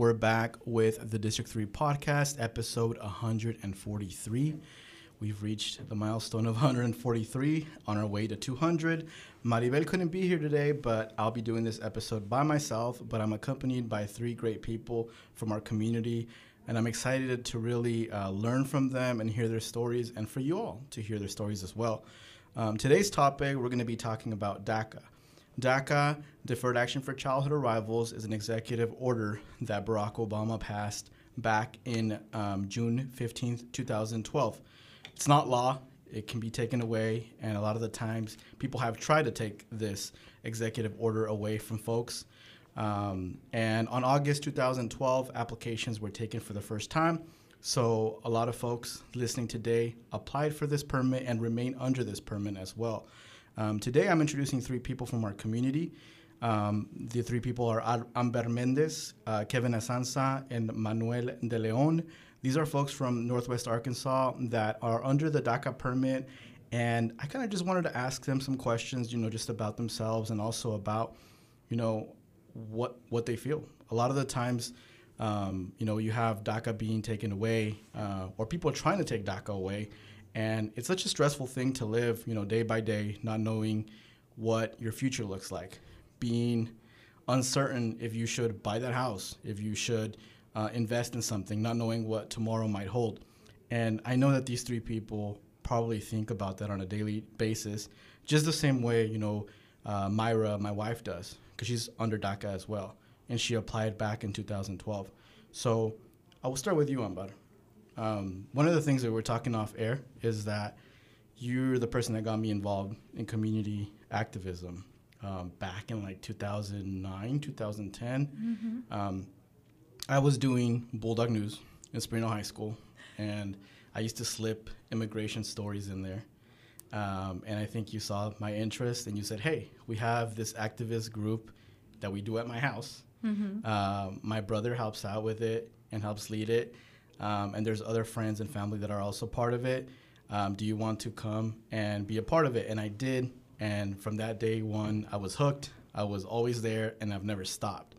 We're back with the District 3 podcast, episode 143. We've reached the milestone of 143 on our way to 200. Maribel couldn't be here today, but I'll be doing this episode by myself, but I'm accompanied by three great people from our community, and I'm excited to really learn from them and hear their stories, and for you all to hear their stories as well. Today's topic, we're going to be talking about DACA. DACA, Deferred Action for Childhood Arrivals, is an executive order that Barack Obama passed back in June 15, 2012. It's not law. It can be taken away, and a lot of the times people have tried to take this executive order away from folks. And on August 2012, applications were taken for the first time. So a lot of folks listening today applied for this permit and remain under this permit as well. Today, I'm introducing three people from our community. The three people are Ambar Mendez, Kevin Asanza, and Manuel De Leon. These are folks from Northwest Arkansas that are under the DACA permit, and I kind of just wanted to ask them some questions, you know, just about themselves and also about, you know, what they feel. A lot of the times, you know, you have DACA being taken away, or people trying to take DACA away. And it's such a stressful thing to live, you know, day by day, not knowing what your future looks like, being uncertain if you should buy that house, if you should invest in something, not knowing what tomorrow might hold. And I know that these three people probably think about that on a daily basis, just the same way, you know, Myra, my wife, does, because she's under DACA as well. And she applied back in 2012. So I will start with you, Ambar. One of the things that we're talking off air is that you're the person that got me involved in community activism back in like 2009, 2010. Mm-hmm. I was doing Bulldog News in Springfield High School, and I used to slip immigration stories in there. And I think you saw my interest, and you said, hey, we have this activist group that we do at my house. Mm-hmm. My brother helps out with it and helps lead it. And there's other friends and family that are also part of it. Do you want to come and be a part of it? And I did. And from that day one, I was hooked. I was always there, and I've never stopped.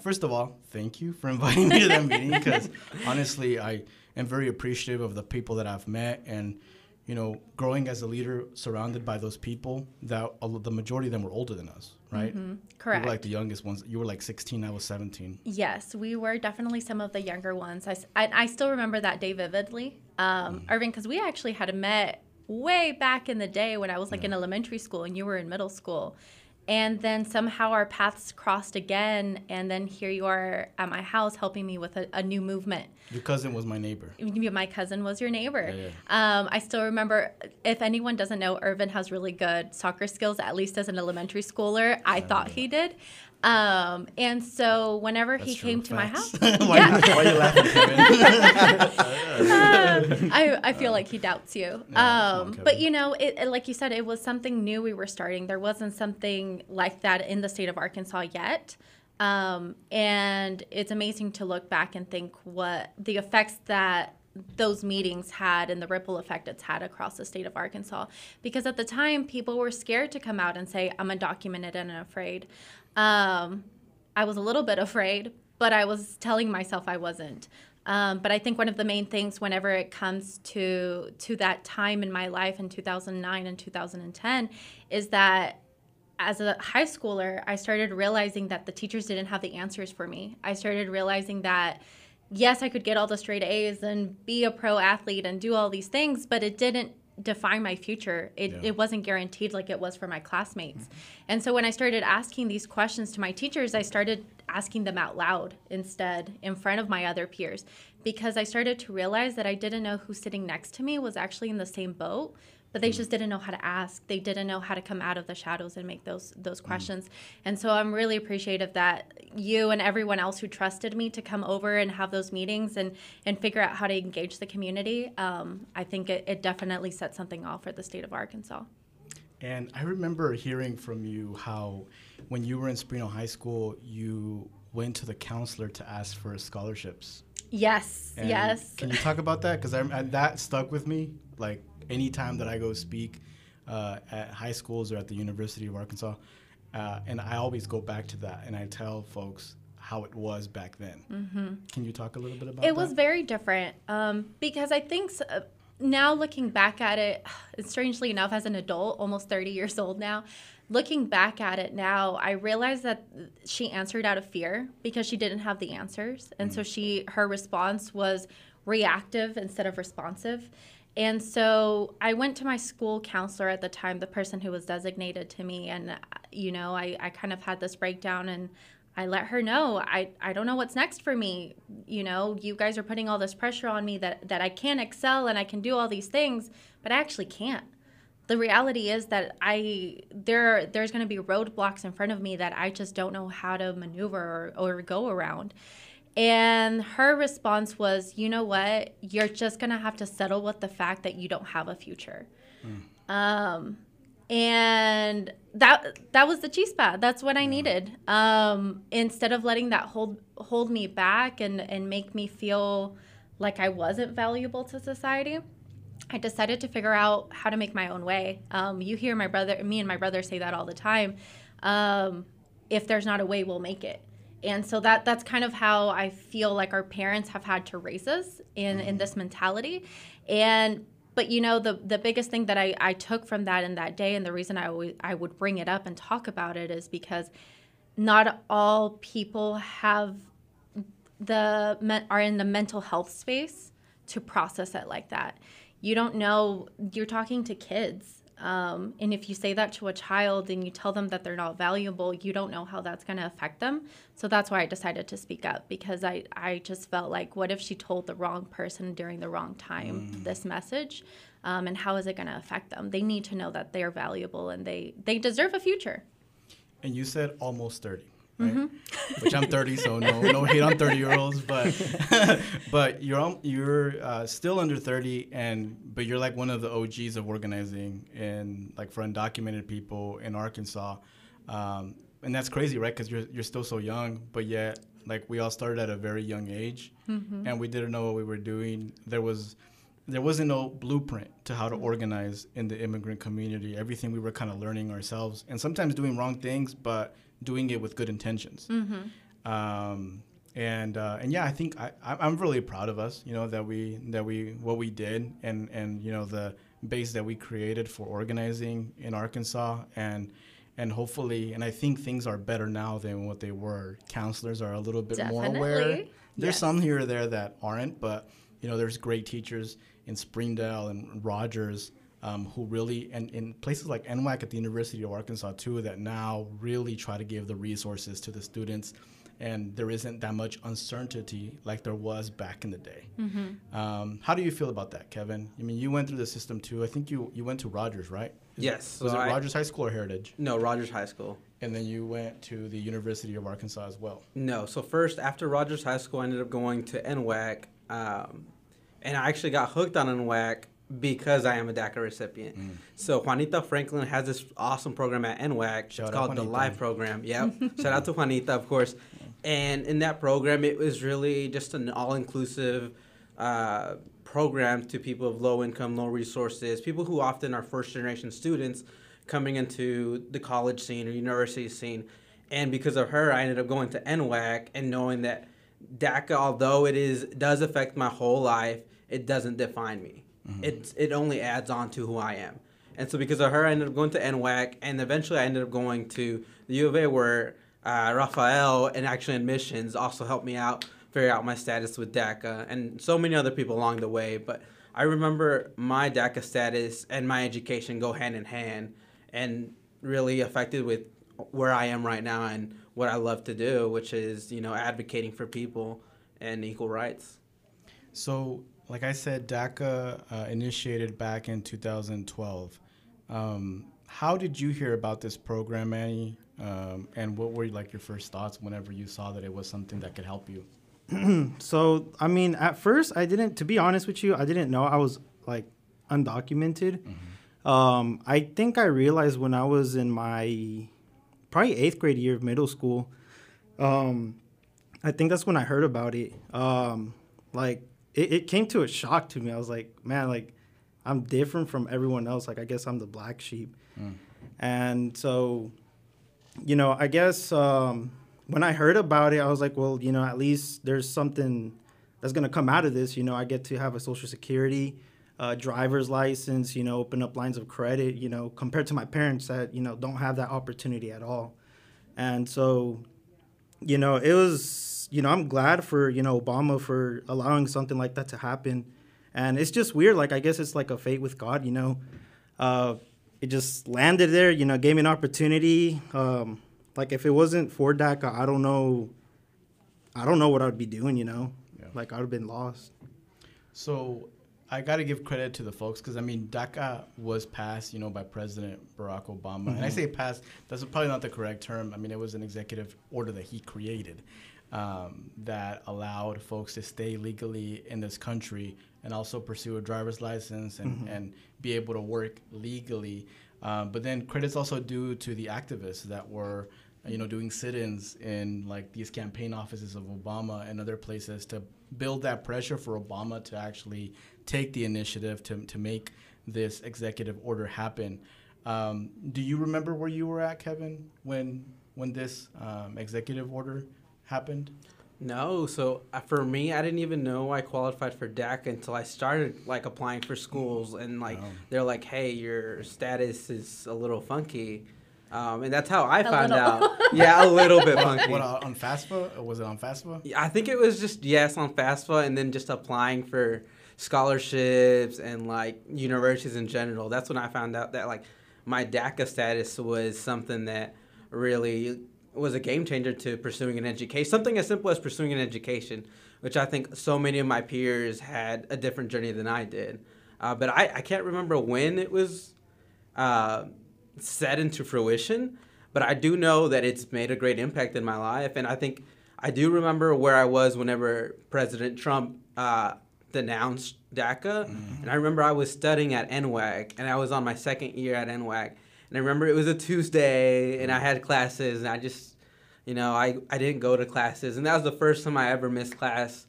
First of all, thank you for inviting me to that meeting, because honestly, I am very appreciative of the people that I've met. And, you know, growing as a leader surrounded by those people, that the majority of them were older than us, right? Mm-hmm. Correct. We were like the youngest ones. You were like 16, I was 17. Yes, we were definitely some of the younger ones. I still remember that day vividly, Irving, because we actually had met way back in the day when I was like in elementary school and you were in middle school. And then somehow our paths crossed again, and then here you are at my house helping me with a new movement. Your cousin was my neighbor. My cousin was your neighbor. Yeah, yeah. I still remember, if anyone doesn't know, Irvin has really good soccer skills, at least as an elementary schooler. I thought he did. And so whenever he came to my house, why are you laughing, Kevin? I feel like he doubts you. Yeah, but you know, it, like you said, it was something new we were starting. There wasn't something like that in the state of Arkansas yet. And it's amazing to look back and think what the effects that those meetings had and the ripple effect it's had across the state of Arkansas. Because at the time, people were scared to come out and say, I'm undocumented and I'm afraid. I was a little bit afraid, but I was telling myself I wasn't. But I think one of the main things whenever it comes to that time in my life in 2009 and 2010 is that as a high schooler, I started realizing that the teachers didn't have the answers for me. I started realizing that yes, I could get all the straight A's and be a pro athlete and do all these things, but it didn't define my future. It wasn't guaranteed like it was for my classmates. Mm-hmm. And so when I started asking these questions to my teachers, I started asking them out loud instead in front of my other peers, because I started to realize that I didn't know who sitting next to me was actually in the same boat, but they just didn't know how to ask. They didn't know how to come out of the shadows and make those questions. And so I'm really appreciative that you and everyone else who trusted me to come over and have those meetings and figure out how to engage the community. I think it definitely set something off for the state of Arkansas. And I remember hearing from you how when you were in Springfield High School, you went to the counselor to ask for scholarships. Yes, and yes. Can you talk about that? Because that stuck with me. Like, anytime that I go speak at high schools or at the University of Arkansas, and I always go back to that, and I tell folks, how it was back then. Mm-hmm. Can you talk a little bit about that? It was very different because I think now looking back at it, strangely enough, as an adult, almost 30 years old now, looking back at it now, I realized that she answered out of fear because she didn't have the answers. And so her response was reactive instead of responsive. And so I went to my school counselor at the time, the person who was designated to me. And, you know, I kind of had this breakdown and I let her know, I don't know what's next for me. You know, you guys are putting all this pressure on me that I can excel and I can do all these things, but I actually can't. The reality is that there's going to be roadblocks in front of me that I just don't know how to maneuver or go around. And her response was, you know what, you're just going to have to settle with the fact that you don't have a future. Mm. And that was the chispa. That's what I needed. Instead of letting that hold me back and make me feel like I wasn't valuable to society, I decided to figure out how to make my own way. You hear me and my brother say that all the time. If there's not a way, we'll make it. And so that's kind of how I feel like our parents have had to raise us in this mentality. But you know, the biggest thing that I took from that in that day, and the reason I would bring it up and talk about it, is because not all people are in the mental health space to process it like that. You don't know, you're talking to kids. And if you say that to a child and you tell them that they're not valuable, you don't know how that's going to affect them. So that's why I decided to speak up, because I just felt like, what if she told the wrong person during the wrong time this message? And how is it going to affect them? They need to know that they are valuable and they deserve a future. And you said almost 30, right? Mm-hmm. Which I'm 30, so no hate on 30-year-olds, but you're still under 30, but you're like one of the OGs of organizing and like for undocumented people in Arkansas, and that's crazy, right? Because you're still so young, but yet like we all started at a very young age, and we didn't know what we were doing. There wasn't no blueprint to how to organize in the immigrant community. Everything we were kind of learning ourselves, and sometimes doing wrong things, but doing it with good intentions. And yeah, I think I'm really proud of us, you know, what we did and you know, the base that we created for organizing in Arkansas, and hopefully, and I think things are better now than what they were. Counselors are a little bit more aware. There's some here or there that aren't, but you know, there's great teachers in Springdale and Rogers, who really, and in places like NWAC at the University of Arkansas too, that now really try to give the resources to the students, and there isn't that much uncertainty like there was back in the day. How do you feel about that, Kevin? I mean, you went through the system too. I think you went to Rogers, right? Yes. Was it Rogers High School or Heritage? No, Rogers High School. And then you went to the University of Arkansas as well? No. So first, after Rogers High School, I ended up going to NWAC, and I actually got hooked on NWAC because I am a DACA recipient. So Juanita Franklin has this awesome program at NWAC. It's called The Life Program. Yep. Shout out to Juanita, of course. And in that program, it was really just an all-inclusive program to people of low income, low resources, people who often are first-generation students coming into the college scene or university scene. And because of her, I ended up going to NWAC and knowing that DACA, although it does affect my whole life, it doesn't define me. It only adds on to who I am. And so because of her, I ended up going to NWAC, and eventually I ended up going to the U of A, where Rafael and actually admissions also helped me out, figure out my status with DACA, and so many other people along the way. But I remember my DACA status and my education go hand in hand, and really affected with where I am right now and what I love to do, which is, you know, advocating for people and equal rights. So, like I said, DACA initiated back in 2012. How did you hear about this program, Annie? And what were like your first thoughts whenever you saw that it was something that could help you? So, I mean, at first, to be honest with you, I didn't know I was like undocumented. I think I realized when I was in my probably 8th grade year of middle school. I think that's when I heard about it. It came to a shock to me. I was like, man, like, I'm different from everyone else. Like, I guess I'm the black sheep. And so, you know, I guess when I heard about it, I was like, well, you know, at least there's something that's going to come out of this. You know, I get to have a Social Security, driver's license, you know, open up lines of credit, you know, compared to my parents that, you know, don't have that opportunity at all. And so, you know, it was, you know, I'm glad for, you know, Obama for allowing something like that to happen. And it's just weird. Like, I guess it's like a fate with God, you know. It just landed there, you know, gave me an opportunity. Like, if it wasn't for DACA, I don't know what I would be doing, you know. Yeah. Like, I would have been lost. So I got to give credit to the folks because, I mean, DACA was passed, you know, by President Barack Obama. Mm-hmm. And I say passed, that's probably not the correct term. I mean, it was an executive order that he created that allowed folks to stay legally in this country and also pursue a driver's license and, mm-hmm. and be able to work legally. But then credit's also due to the activists that were, you know, doing sit-ins in, like, these campaign offices of Obama and other places to build that pressure for Obama to actually take the initiative to make this executive order happen. Do you remember where you were at, Kevin, when this executive order happened? No. So for me, I didn't even know I qualified for DACA until I started, like, applying for schools. And, like, they're like, hey, your status is a little funky. And that's how I found out. Yeah, a little bit funky. What, on FAFSA? Was it on FAFSA? Yeah, I think it was just, yes, on FAFSA, and then just applying for scholarships and, like, universities in general. That's when I found out that, like, my DACA status was something that really was a game changer to pursuing an education, something as simple as pursuing an education, which I think so many of my peers had a different journey than I did. But I can't remember when it was set into fruition, but I do know that it's made a great impact in my life. And I think I do remember where I was whenever President Trump denounced DACA. Mm-hmm. And I remember I was studying at NWAC, and I was on my second year at NWAC. And I remember it was a Tuesday, and I had classes, and I just, you know, I didn't go to classes. And that was the first time I ever missed class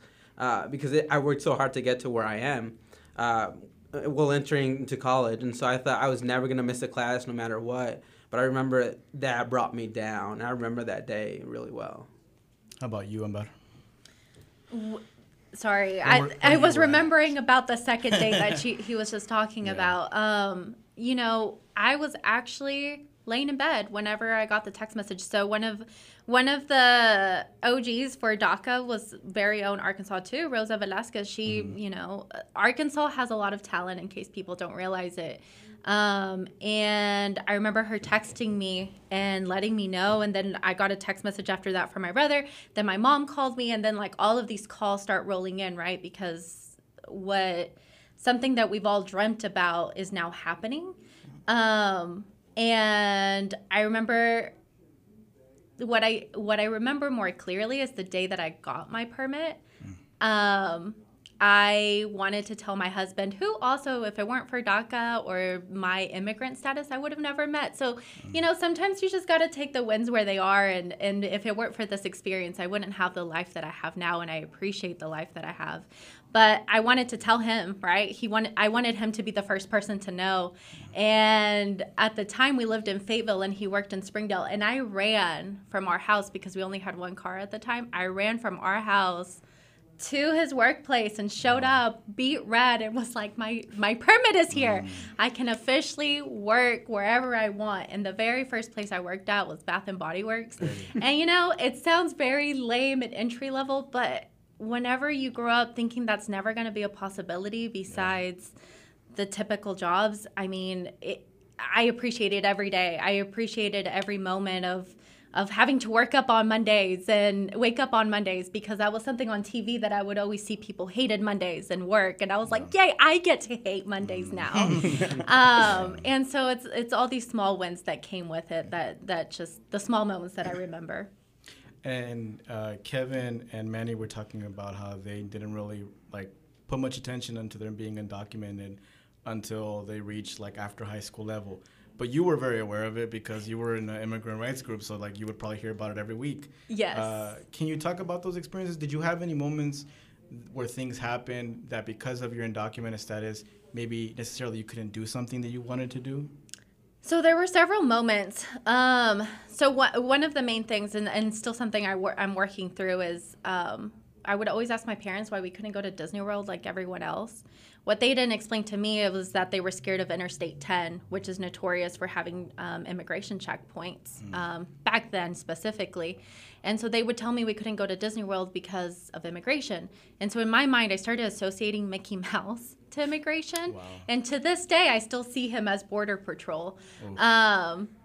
because I worked so hard to get to where I am while entering into college. And so I thought I was never going to miss a class no matter what. But I remember that brought me down. I remember that day really well. How about you, Ambar? Sorry, I was remembering about the second day that he was just talking about. You know, I was actually laying in bed whenever I got the text message. So one of the OGs for DACA was very own Arkansas too, Rosa Velasquez. She, you know, Arkansas has a lot of talent in case people don't realize it. And I remember her texting me and letting me know. And then I got a text message after that from my brother. Then my mom called me, and then, like, all of these calls start rolling in, right? Because something that we've all dreamt about is now happening. And I remember what I remember more clearly is the day that I got my permit. I wanted to tell my husband, who also, if it weren't for DACA or my immigrant status, I would have never met. So, you know, sometimes you just got to take the wins where they are. And if it weren't for this experience, I wouldn't have the life that I have now. And I appreciate the life that I have. But I wanted to tell him, right? I wanted him to be the first person to know. And at the time, we lived in Fayetteville, and he worked in Springdale. And I ran from our house because we only had one car at the time. I ran from our house to his workplace and showed up, beat red, and was like, my permit is here. I can officially work wherever I want. And the very first place I worked at was Bath and Body Works. And, you know, it sounds very lame at entry level, but whenever you grow up thinking that's never going to be a possibility besides the typical jobs, I mean, I appreciate it every day. I appreciated every moment of having to wake up on Mondays, because that was something on TV that I would always see people hated Mondays and work. And I was like, yay, I get to hate Mondays now. And so it's all these small wins that came with it, that just the small moments that I remember. And Kevin and Manny were talking about how they didn't really, like, put much attention into them being undocumented until they reached, like, after high school level. But you were very aware of it because you were in an immigrant rights group, so, like, you would probably hear about it every week. Yes. Can you talk about those experiences? Did you have any moments where things happened that because of your undocumented status, maybe necessarily you couldn't do something that you wanted to do? So there were several moments. So one of the main things, and still something I'm working through, is I would always ask my parents why we couldn't go to Disney World like everyone else. What they didn't explain to me was that they were scared of Interstate 10, which is notorious for having immigration checkpoints, back then specifically. And so they would tell me we couldn't go to Disney World because of immigration. And so in my mind, I started associating Mickey Mouse to immigration. Wow. And to this day, I still see him as Border Patrol.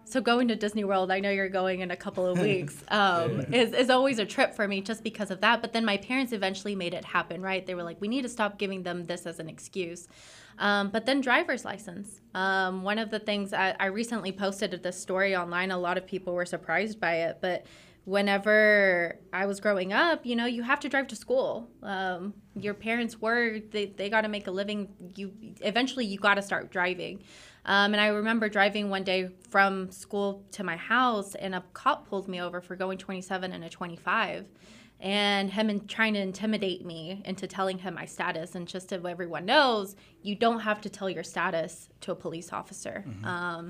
So going to Disney World, I know you're going in a couple of weeks, is always a trip for me just because of that. But then my parents eventually made it happen, right? They were like, we need to stop giving them this as an excuse. But then driver's license. One of the things I recently posted this story online, a lot of people were surprised by it. But whenever I was growing up, you know, you have to drive to school. Your parents work, they got to make a living. Eventually you got to start driving. And I remember driving one day from school to my house, and a cop pulled me over for going 27 and a 25, and trying to intimidate me into telling him my status. And just so everyone knows, you don't have to tell your status to a police officer. Mm-hmm.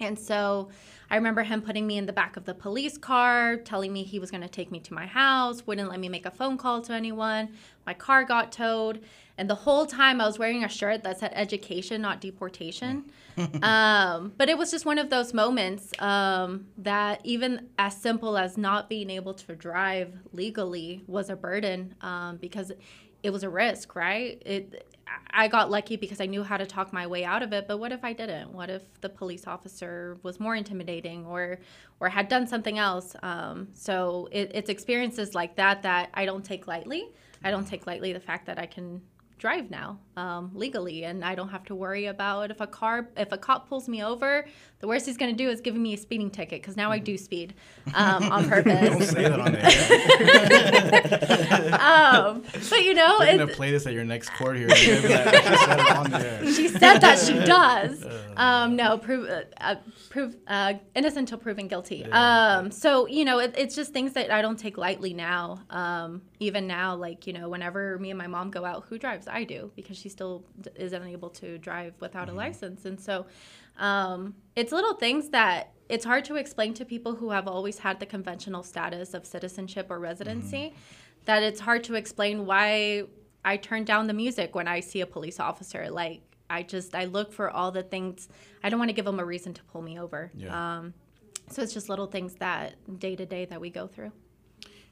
And so I remember him putting me in the back of the police car, telling me he was going to take me to my house, wouldn't let me make a phone call to anyone. My car got towed. And the whole time I was wearing a shirt that said education, not deportation. But it was just one of those moments that even as simple as not being able to drive legally was a burden because it was a risk, right? I got lucky because I knew how to talk my way out of it, but what if I didn't? What if the police officer was more intimidating or had done something else? So it's experiences like that I don't take lightly. I don't take lightly the fact that I can drive now legally, and I don't have to worry about if a cop pulls me over, the worst he's going to do is give me a speeding ticket, because now I do speed on purpose. Don't say that on there. But you know, they're going to play this at your next court hearing. She said that she does. No, prove innocent until proven guilty. Yeah. So you know, it's just things that I don't take lightly now. Even now, like, you know, whenever me and my mom go out, who drives? I do, because she still is unable to drive without a license. And so it's little things that it's hard to explain to people who have always had the conventional status of citizenship or residency, that it's hard to explain why I turn down the music when I see a police officer. Like, I look for all the things. I don't want to give them a reason to pull me over. Yeah. So it's just little things that day to day that we go through.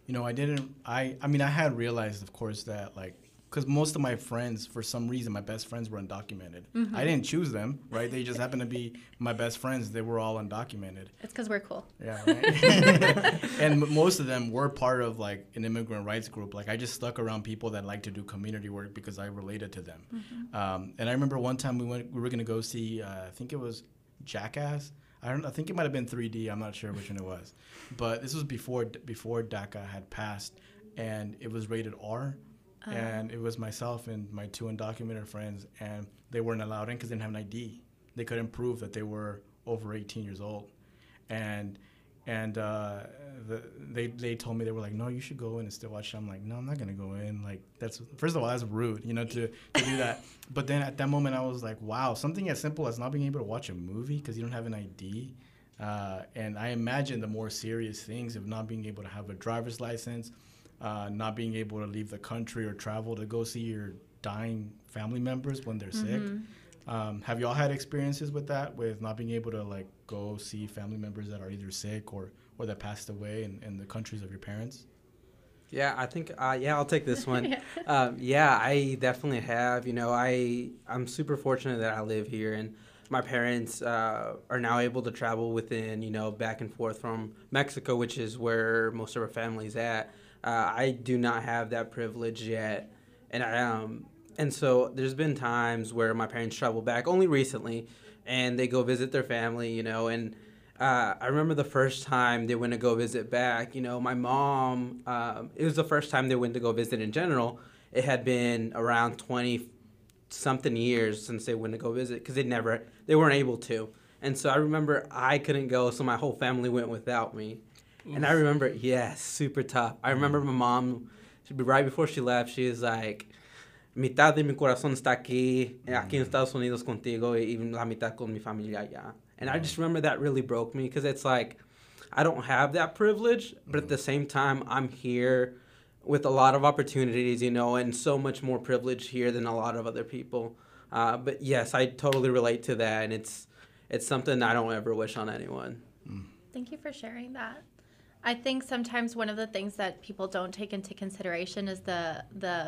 You know, I mean, I had realized, of course, that, like, because most of my friends, for some reason, my best friends were undocumented. Mm-hmm. I didn't choose them, right? They just happened to be my best friends. They were all undocumented. It's because we're cool. Yeah, right? And most of them were part of, like, an immigrant rights group. Like, I just stuck around people that like to do community work because I related to them. Mm-hmm. And I remember one time we were going to go see, I think it was Jackass. I think it might have been 3D. I'm not sure which one it was. But this was before DACA had passed, and it was rated R. And it was myself and my two undocumented friends, and they weren't allowed in because they didn't have an ID. They couldn't prove that they were over 18 years old. And they told me, they were like, no, you should go in and still watch it. I'm like, no, I'm not going to go in. Like, that's, first of all, that's rude, you know, to do that. But then at that moment, I was like, wow, something as simple as not being able to watch a movie because you don't have an ID. And I imagine the more serious things of not being able to have a driver's license, not being able to leave the country or travel to go see your dying family members when they're sick. Have y'all had experiences with that, with not being able to, like, go see family members that are either sick or that passed away in the countries of your parents? Yeah, I think, I'll take this one. I definitely have. You know, I'm super fortunate that I live here, and my parents are now able to travel within, you know, back and forth from Mexico, which is where most of our family's at. I do not have that privilege yet, and so there's been times where my parents travel back only recently, and they go visit their family, you know. And I remember the first time they went to go visit back, you know, my mom. It was the first time they went to go visit in general. It had been around 20-something years since they went to go visit because they weren't able to. And so I remember I couldn't go, so my whole family went without me. And I remember, super tough. I remember my mom, right before she left, she was like, mitad de mi corazón está aquí, aquí en Estados Unidos contigo, y la mitad con mi familia allá. And I just remember that really broke me, because it's like, I don't have that privilege, but at the same time, I'm here with a lot of opportunities, you know, and so much more privilege here than a lot of other people. But yes, I totally relate to that, and it's something I don't ever wish on anyone. Thank you for sharing that. I think sometimes one of the things that people don't take into consideration is the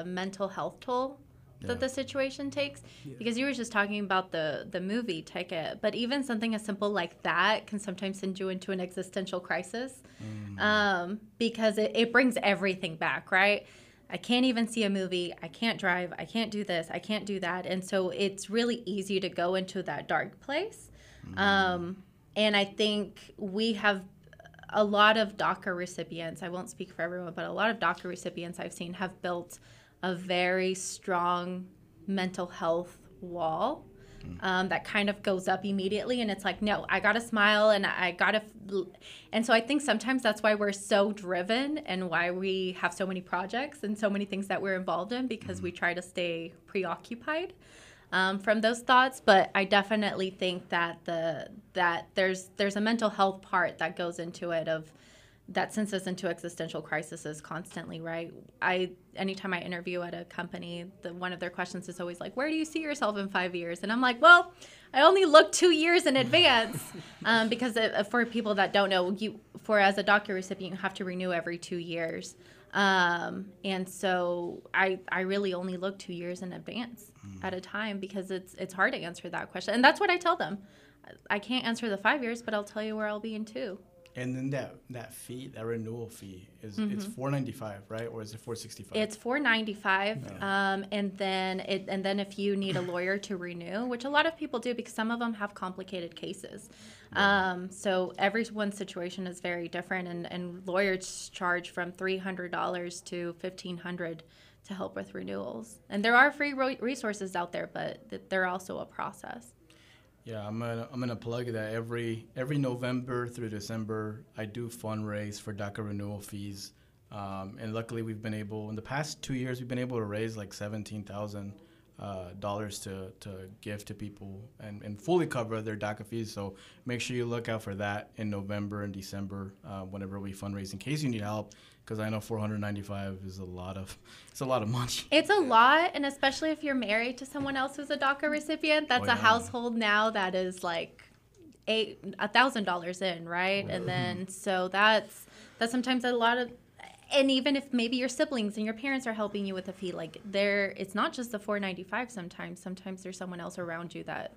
mental health toll that the situation takes, because you were just talking about the movie ticket, but even something as simple like that can sometimes send you into an existential crisis, because it brings everything back, right? I can't even see a movie, I can't drive, I can't do this, I can't do that, and so it's really easy to go into that dark place, and I think we have a lot of DACA recipients, I won't speak for everyone, but a lot of DACA recipients I've seen have built a very strong mental health wall that kind of goes up immediately, and it's like, no, I gotta smile, and and so I think sometimes that's why we're so driven and why we have so many projects and so many things that we're involved in, because we try to stay preoccupied from those thoughts. But I definitely think that there's a mental health part that goes into it, of that sends us into existential crises constantly, right? Anytime I interview at a company, one of their questions is always like, where do you see yourself in 5 years? And I'm like, well, I only look 2 years in advance, because for people that don't know, as a DACA recipient, you have to renew every 2 years. And so I really only look 2 years in advance at a time, because it's hard to answer that question. And that's what I tell them. I can't answer the 5 years, but I'll tell you where I'll be in 2. And then that fee, that renewal fee, is it's $495, right? Or is it $465? It's $495, and then if you need a lawyer to renew, which a lot of people do, because some of them have complicated cases. Yeah. So everyone's situation is very different, and lawyers charge from $300 to $1,500 to help with renewals. And there are free resources out there, but they're also a process. Yeah, I'm gonna plug that every November through December, I do fundraise for DACA renewal fees, and luckily we've been able, in the past 2 years, we've been able to raise like $17,000 dollars to give to people and fully cover their DACA fees. So make sure you look out for that in November and December, whenever we fundraise, in case you need help, because I know $495 is a lot of money. It's a lot, and especially if you're married to someone else who's a DACA recipient, that's a household now that is like $1,000 in, right? And then so that's sometimes a lot of, and even if maybe your siblings and your parents are helping you with a fee, like it's not just the $495 sometimes. Sometimes there's someone else around you that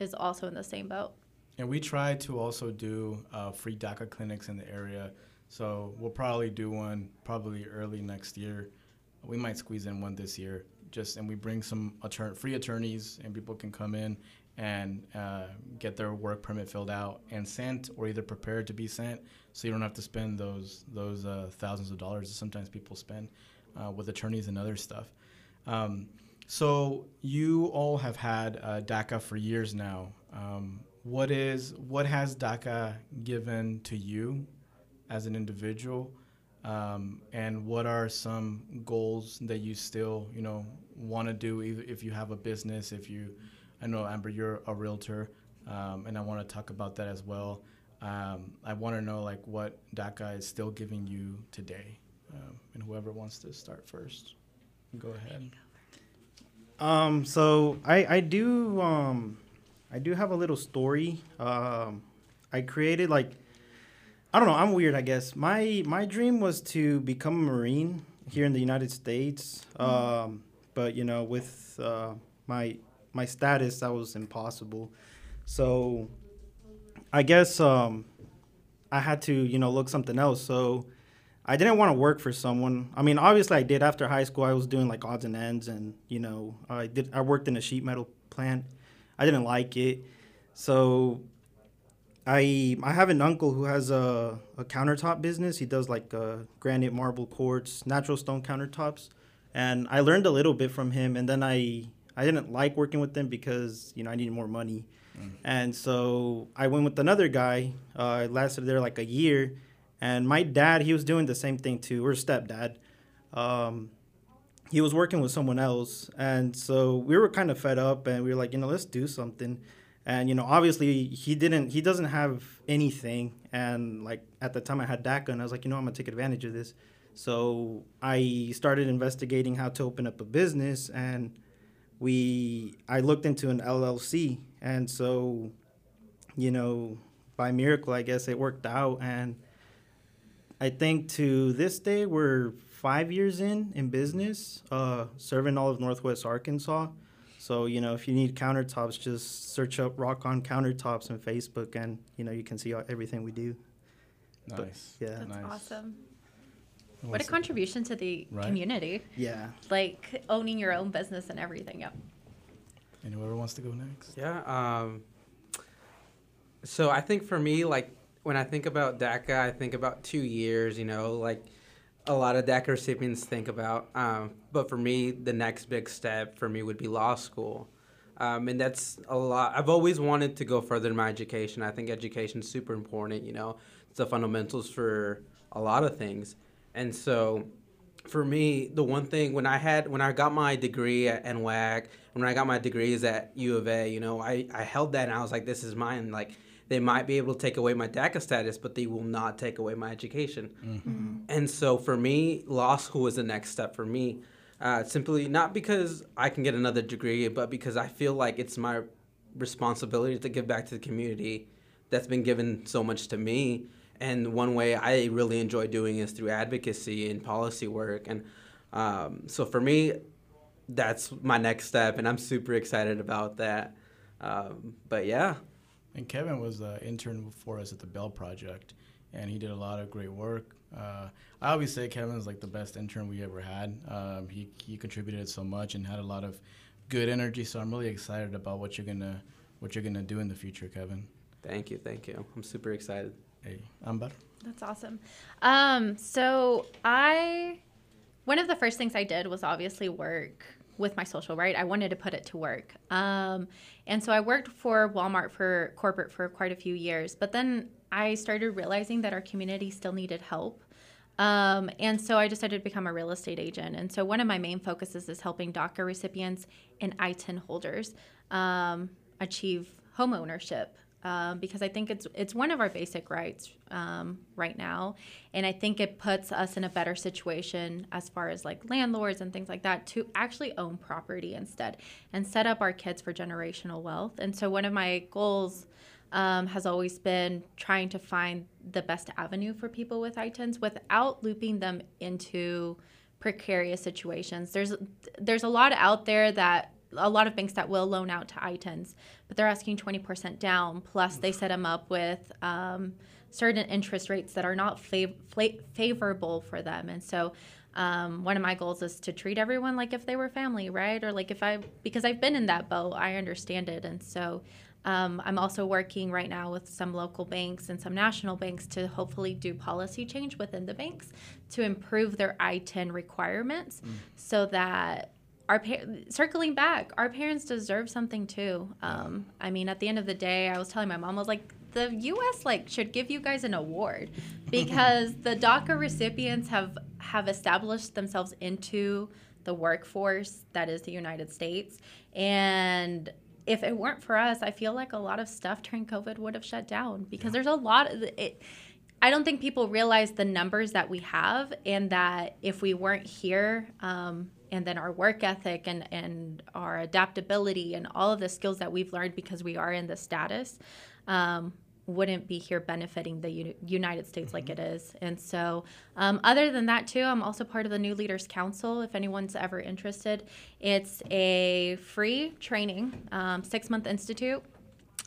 is also in the same boat. And we try to also do free DACA clinics in the area. So we'll probably do one early next year. We might squeeze in one this year. And we bring some free attorneys, and people can come in and get their work permit filled out and sent, or either prepared to be sent, so you don't have to spend those thousands of dollars that sometimes people spend with attorneys and other stuff. So you all have had DACA for years now. What has DACA given to you as an individual, and what are some goals that you still want to do, if you have a business? I know, Amber, you're a realtor, and I want to talk about that as well. I want to know, like, what DACA is still giving you today, and whoever wants to start first, go ahead. So I do have a little story. I created, like, I don't know, I'm weird, I guess. My dream was to become a Marine here in the United States, but with my status, that was impossible. So I guess I had to, look something else. So I didn't want to work for someone. I mean, obviously I did. After high school, I was doing like odds and ends, and I worked in a sheet metal plant. I didn't like it. So I have an uncle who has a countertop business. He does like granite, marble, quartz, natural stone countertops. And I learned a little bit from him, and then I didn't like working with them because, I needed more money. And so I went with another guy. It lasted there like a year. And my dad, he was doing the same thing too, or stepdad. he was working with someone else. And so we were kind of fed up, and we were like, you know, let's do something. And, you know, obviously he doesn't have anything. And like at the time I had DACA, and I was like, you know, I'm going to take advantage of this. So I started investigating how to open up a business, and I looked into an LLC. And so, you know, by miracle, I guess it worked out. And I think to this day, we're 5 years in business, serving all of Northwest Arkansas. So, you know, if you need countertops, just search up Rock On Countertops on Facebook, and, you know, you can see everything we do. Nice. But, yeah. That's nice. Awesome. What a contribution to the community. Yeah. Like owning your own business and everything. Yep. And whoever wants to go next. Yeah. So I think for me, like, when I think about DACA, I think about 2 years, you know, like a lot of DACA recipients think about. But for me, the next big step for me would be law school. And that's a lot. I've always wanted to go further in my education. I think education is super important, you know. It's the fundamentals for a lot of things. And so for me, the one thing when I got my degree at NWAC, when I got my degrees at U of A, you know, I held that, and I was like, this is mine. Like, they might be able to take away my DACA status, but they will not take away my education. Mm-hmm. Mm-hmm. And so for me, law school is the next step for me. Simply not because I can get another degree, but because I feel like it's my responsibility to give back to the community that's been given so much to me. And one way I really enjoy doing is through advocacy and policy work. And so for me, that's my next step, and I'm super excited about that. But yeah. And Kevin was an intern for us at the Bell Project, and he did a lot of great work. I always say Kevin's like the best intern we ever had. He contributed so much and had a lot of good energy. So I'm really excited about what you're gonna do in the future, Kevin. Thank you. I'm super excited. Hey, Ambar. That's awesome. So one of the first things I did was obviously work with my social, right? I wanted to put it to work. And so I worked for Walmart for corporate for quite a few years, but then I started realizing that our community still needed help. And so I decided to become a real estate agent. And so one of my main focuses is helping DACA recipients and I-10 holders achieve home ownership. Because I think it's one of our basic rights right now, and I think it puts us in a better situation as far as like landlords and things like that to actually own property instead and set up our kids for generational wealth. And so one of my goals has always been trying to find the best avenue for people with I-10s without looping them into precarious situations. There's a lot out there that a lot of banks that will loan out to I-10s, but they're asking 20% down, plus they set them up with certain interest rates that are not favorable for them. And so one of my goals is to treat everyone like if they were family, right? Or like because I've been in that boat, I understand it. And so I'm also working right now with some local banks and some national banks to hopefully do policy change within the banks to improve their I-10 requirements so that circling back, our parents deserve something too. I mean, at the end of the day, I was telling my mom, I was like, the U.S. like should give you guys an award because the DACA recipients have established themselves into the workforce that is the United States. And if it weren't for us, I feel like a lot of stuff during COVID would have shut down because there's a lot of it. I don't think people realize the numbers that we have, and that if we weren't here, and then our work ethic and our adaptability and all of the skills that we've learned because we are in this status wouldn't be here benefiting the United States like it is. And so other than that, too, I'm also part of the New Leaders Council, if anyone's ever interested. It's a free training, 6-month institute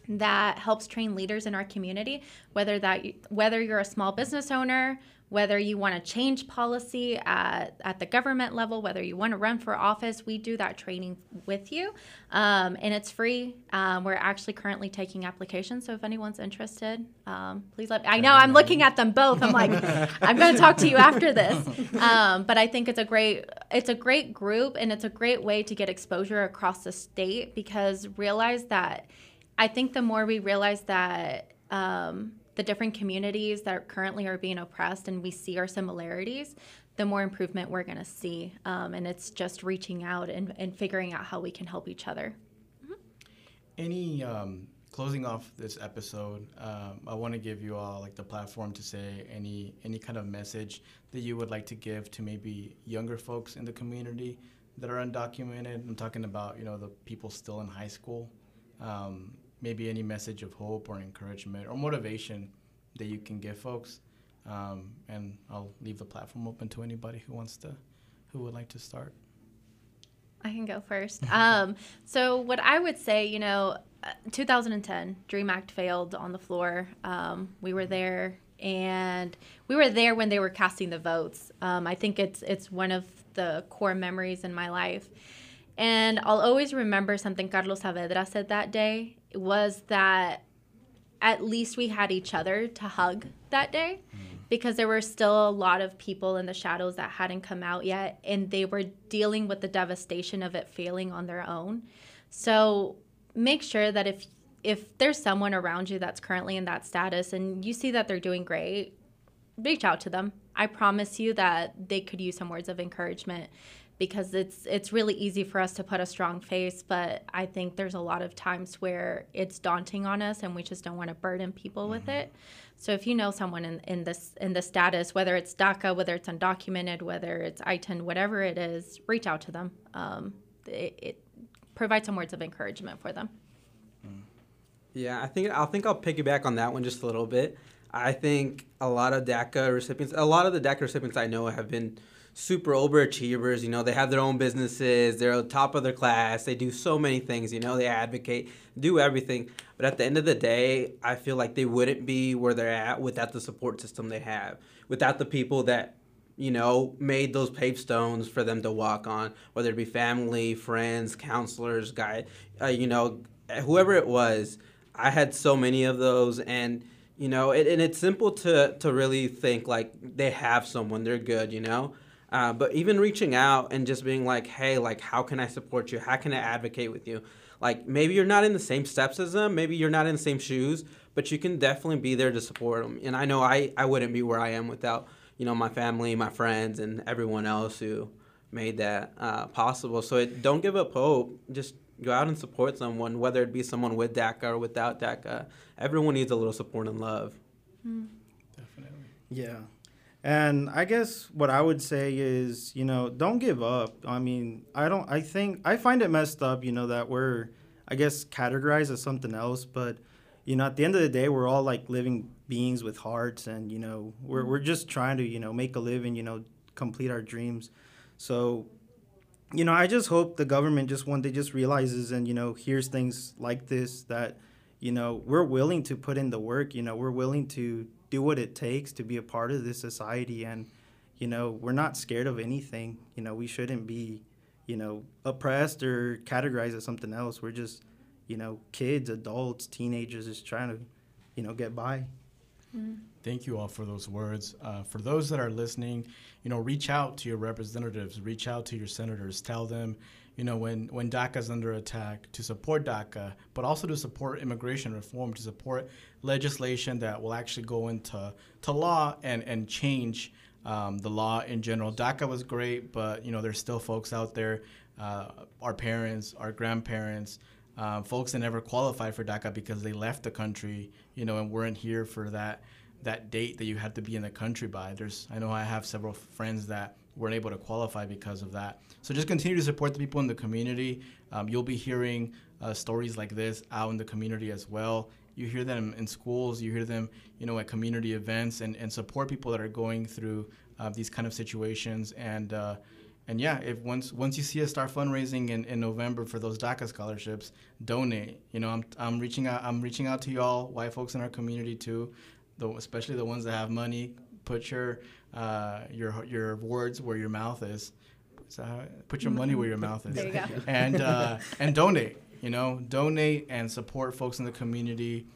that helps train leaders in our community, whether you're a small business owner, whether you want to change policy at the government level, whether you want to run for office, we do that training with you. And it's free. We're actually currently taking applications. So if anyone's interested, please let me. I know I'm looking at them both. I'm like, I'm going to talk to you after this. But I think it's a great group, and it's a great way to get exposure across the state because I think the more we realize that the different communities that currently are being oppressed and we see our similarities, the more improvement we're going to see. And it's just reaching out and figuring out how we can help each other. Mm-hmm. Any closing off this episode, I want to give you all like the platform to say any kind of message that you would like to give to maybe younger folks in the community that are undocumented. I'm talking about, you know, the people still in high school. Maybe any message of hope or encouragement or motivation that you can give folks. And I'll leave the platform open to anybody who would like to start. I can go first. So what I would say, you know, 2010, Dream Act failed on the floor. We were there, and we were there when they were casting the votes. I think it's one of the core memories in my life. And I'll always remember something Carlos Saavedra said that day, was that at least we had each other to hug that day, because there were still a lot of people in the shadows that hadn't come out yet, and they were dealing with the devastation of it failing on their own. So make sure that if there's someone around you that's currently in that status and you see that they're doing great, reach out to them. I promise you that they could use some words of encouragement, because it's really easy for us to put a strong face, but I think there's a lot of times where it's daunting on us and we just don't want to burden people with it. So if you know someone in this status, whether it's DACA, whether it's undocumented, whether it's I-10, whatever it is, reach out to them. It provides some words of encouragement for them. Yeah, I think I'll piggyback on that one just a little bit. I think a lot of the DACA recipients I know have been super overachievers. You know, they have their own businesses, they're on top of their class, they do so many things, you know, they advocate, do everything. But at the end of the day, I feel like they wouldn't be where they're at without the support system they have, without the people that, you know, made those paved stones for them to walk on, whether it be family, friends, counselors, guide, you know, whoever it was. I had so many of those, and you know, and it's simple to really think like they have someone, they're good, you know. But even reaching out and just being like, hey, like, how can I support you? How can I advocate with you? Like, maybe you're not in the same steps as them. Maybe you're not in the same shoes, but you can definitely be there to support them. And I know I wouldn't be where I am without, you know, my family, my friends, and everyone else who made that possible. So don't give up hope. Just go out and support someone, whether it be someone with DACA or without DACA. Everyone needs a little support and love. Definitely. Yeah. And I guess what I would say is, you know, don't give up. I mean, I find it messed up, you know, that we're, I guess, categorized as something else. But, you know, at the end of the day, we're all like living beings with hearts, and, you know, we're just trying to, you know, make a living, you know, complete our dreams. So, you know, I just hope the government just one day just realizes and, you know, hears things like this, that, you know, we're willing to put in the work, you know, we're willing to do what it takes to be a part of this society. And, you know, we're not scared of anything. You know, we shouldn't be, you know, oppressed or categorized as something else. We're just, you know, kids, adults, teenagers, just trying to, you know, get by. Thank you all for those words. For those that are listening, you know, reach out to your representatives, reach out to your senators, tell them, you know, when DACA is under attack, to support DACA, but also to support immigration reform, to support legislation that will actually go into law and change the law in general. DACA was great, but, you know, there's still folks out there, our parents, our grandparents, folks that never qualified for DACA because they left the country, you know, and weren't here for that date that you had to be in the country by. I know I have several friends that weren't able to qualify because of that. So just continue to support the people in the community. You'll be hearing stories like this out in the community as well. You hear them in schools, you hear them, you know, at community events, and support people that are going through these kind of situations. And yeah, if once you see us start fundraising in November for those DACA scholarships, donate. You know, I'm reaching out to y'all, white folks in our community too, especially the ones that have money. Put your words where your mouth is. Put your money where your mouth is. There you go. And donate. You know, donate and support folks in the community.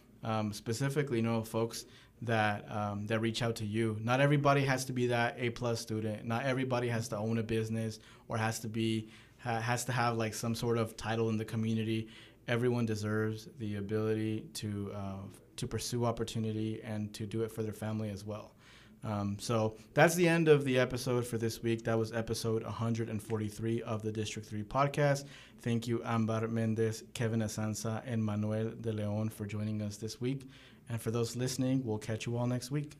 Specifically, you know, folks that reach out to you. Not everybody has to be that A+ student. Not everybody has to own a business or has to have like some sort of title in the community. Everyone deserves the ability to pursue opportunity and to do it for their family as well. So that's the end of the episode for this week. That was episode 143 of the District 3 podcast. Thank you, Ambar Mendez, Kevin Asanza, and Manuel De Leon for joining us this week. And for those listening, we'll catch you all next week.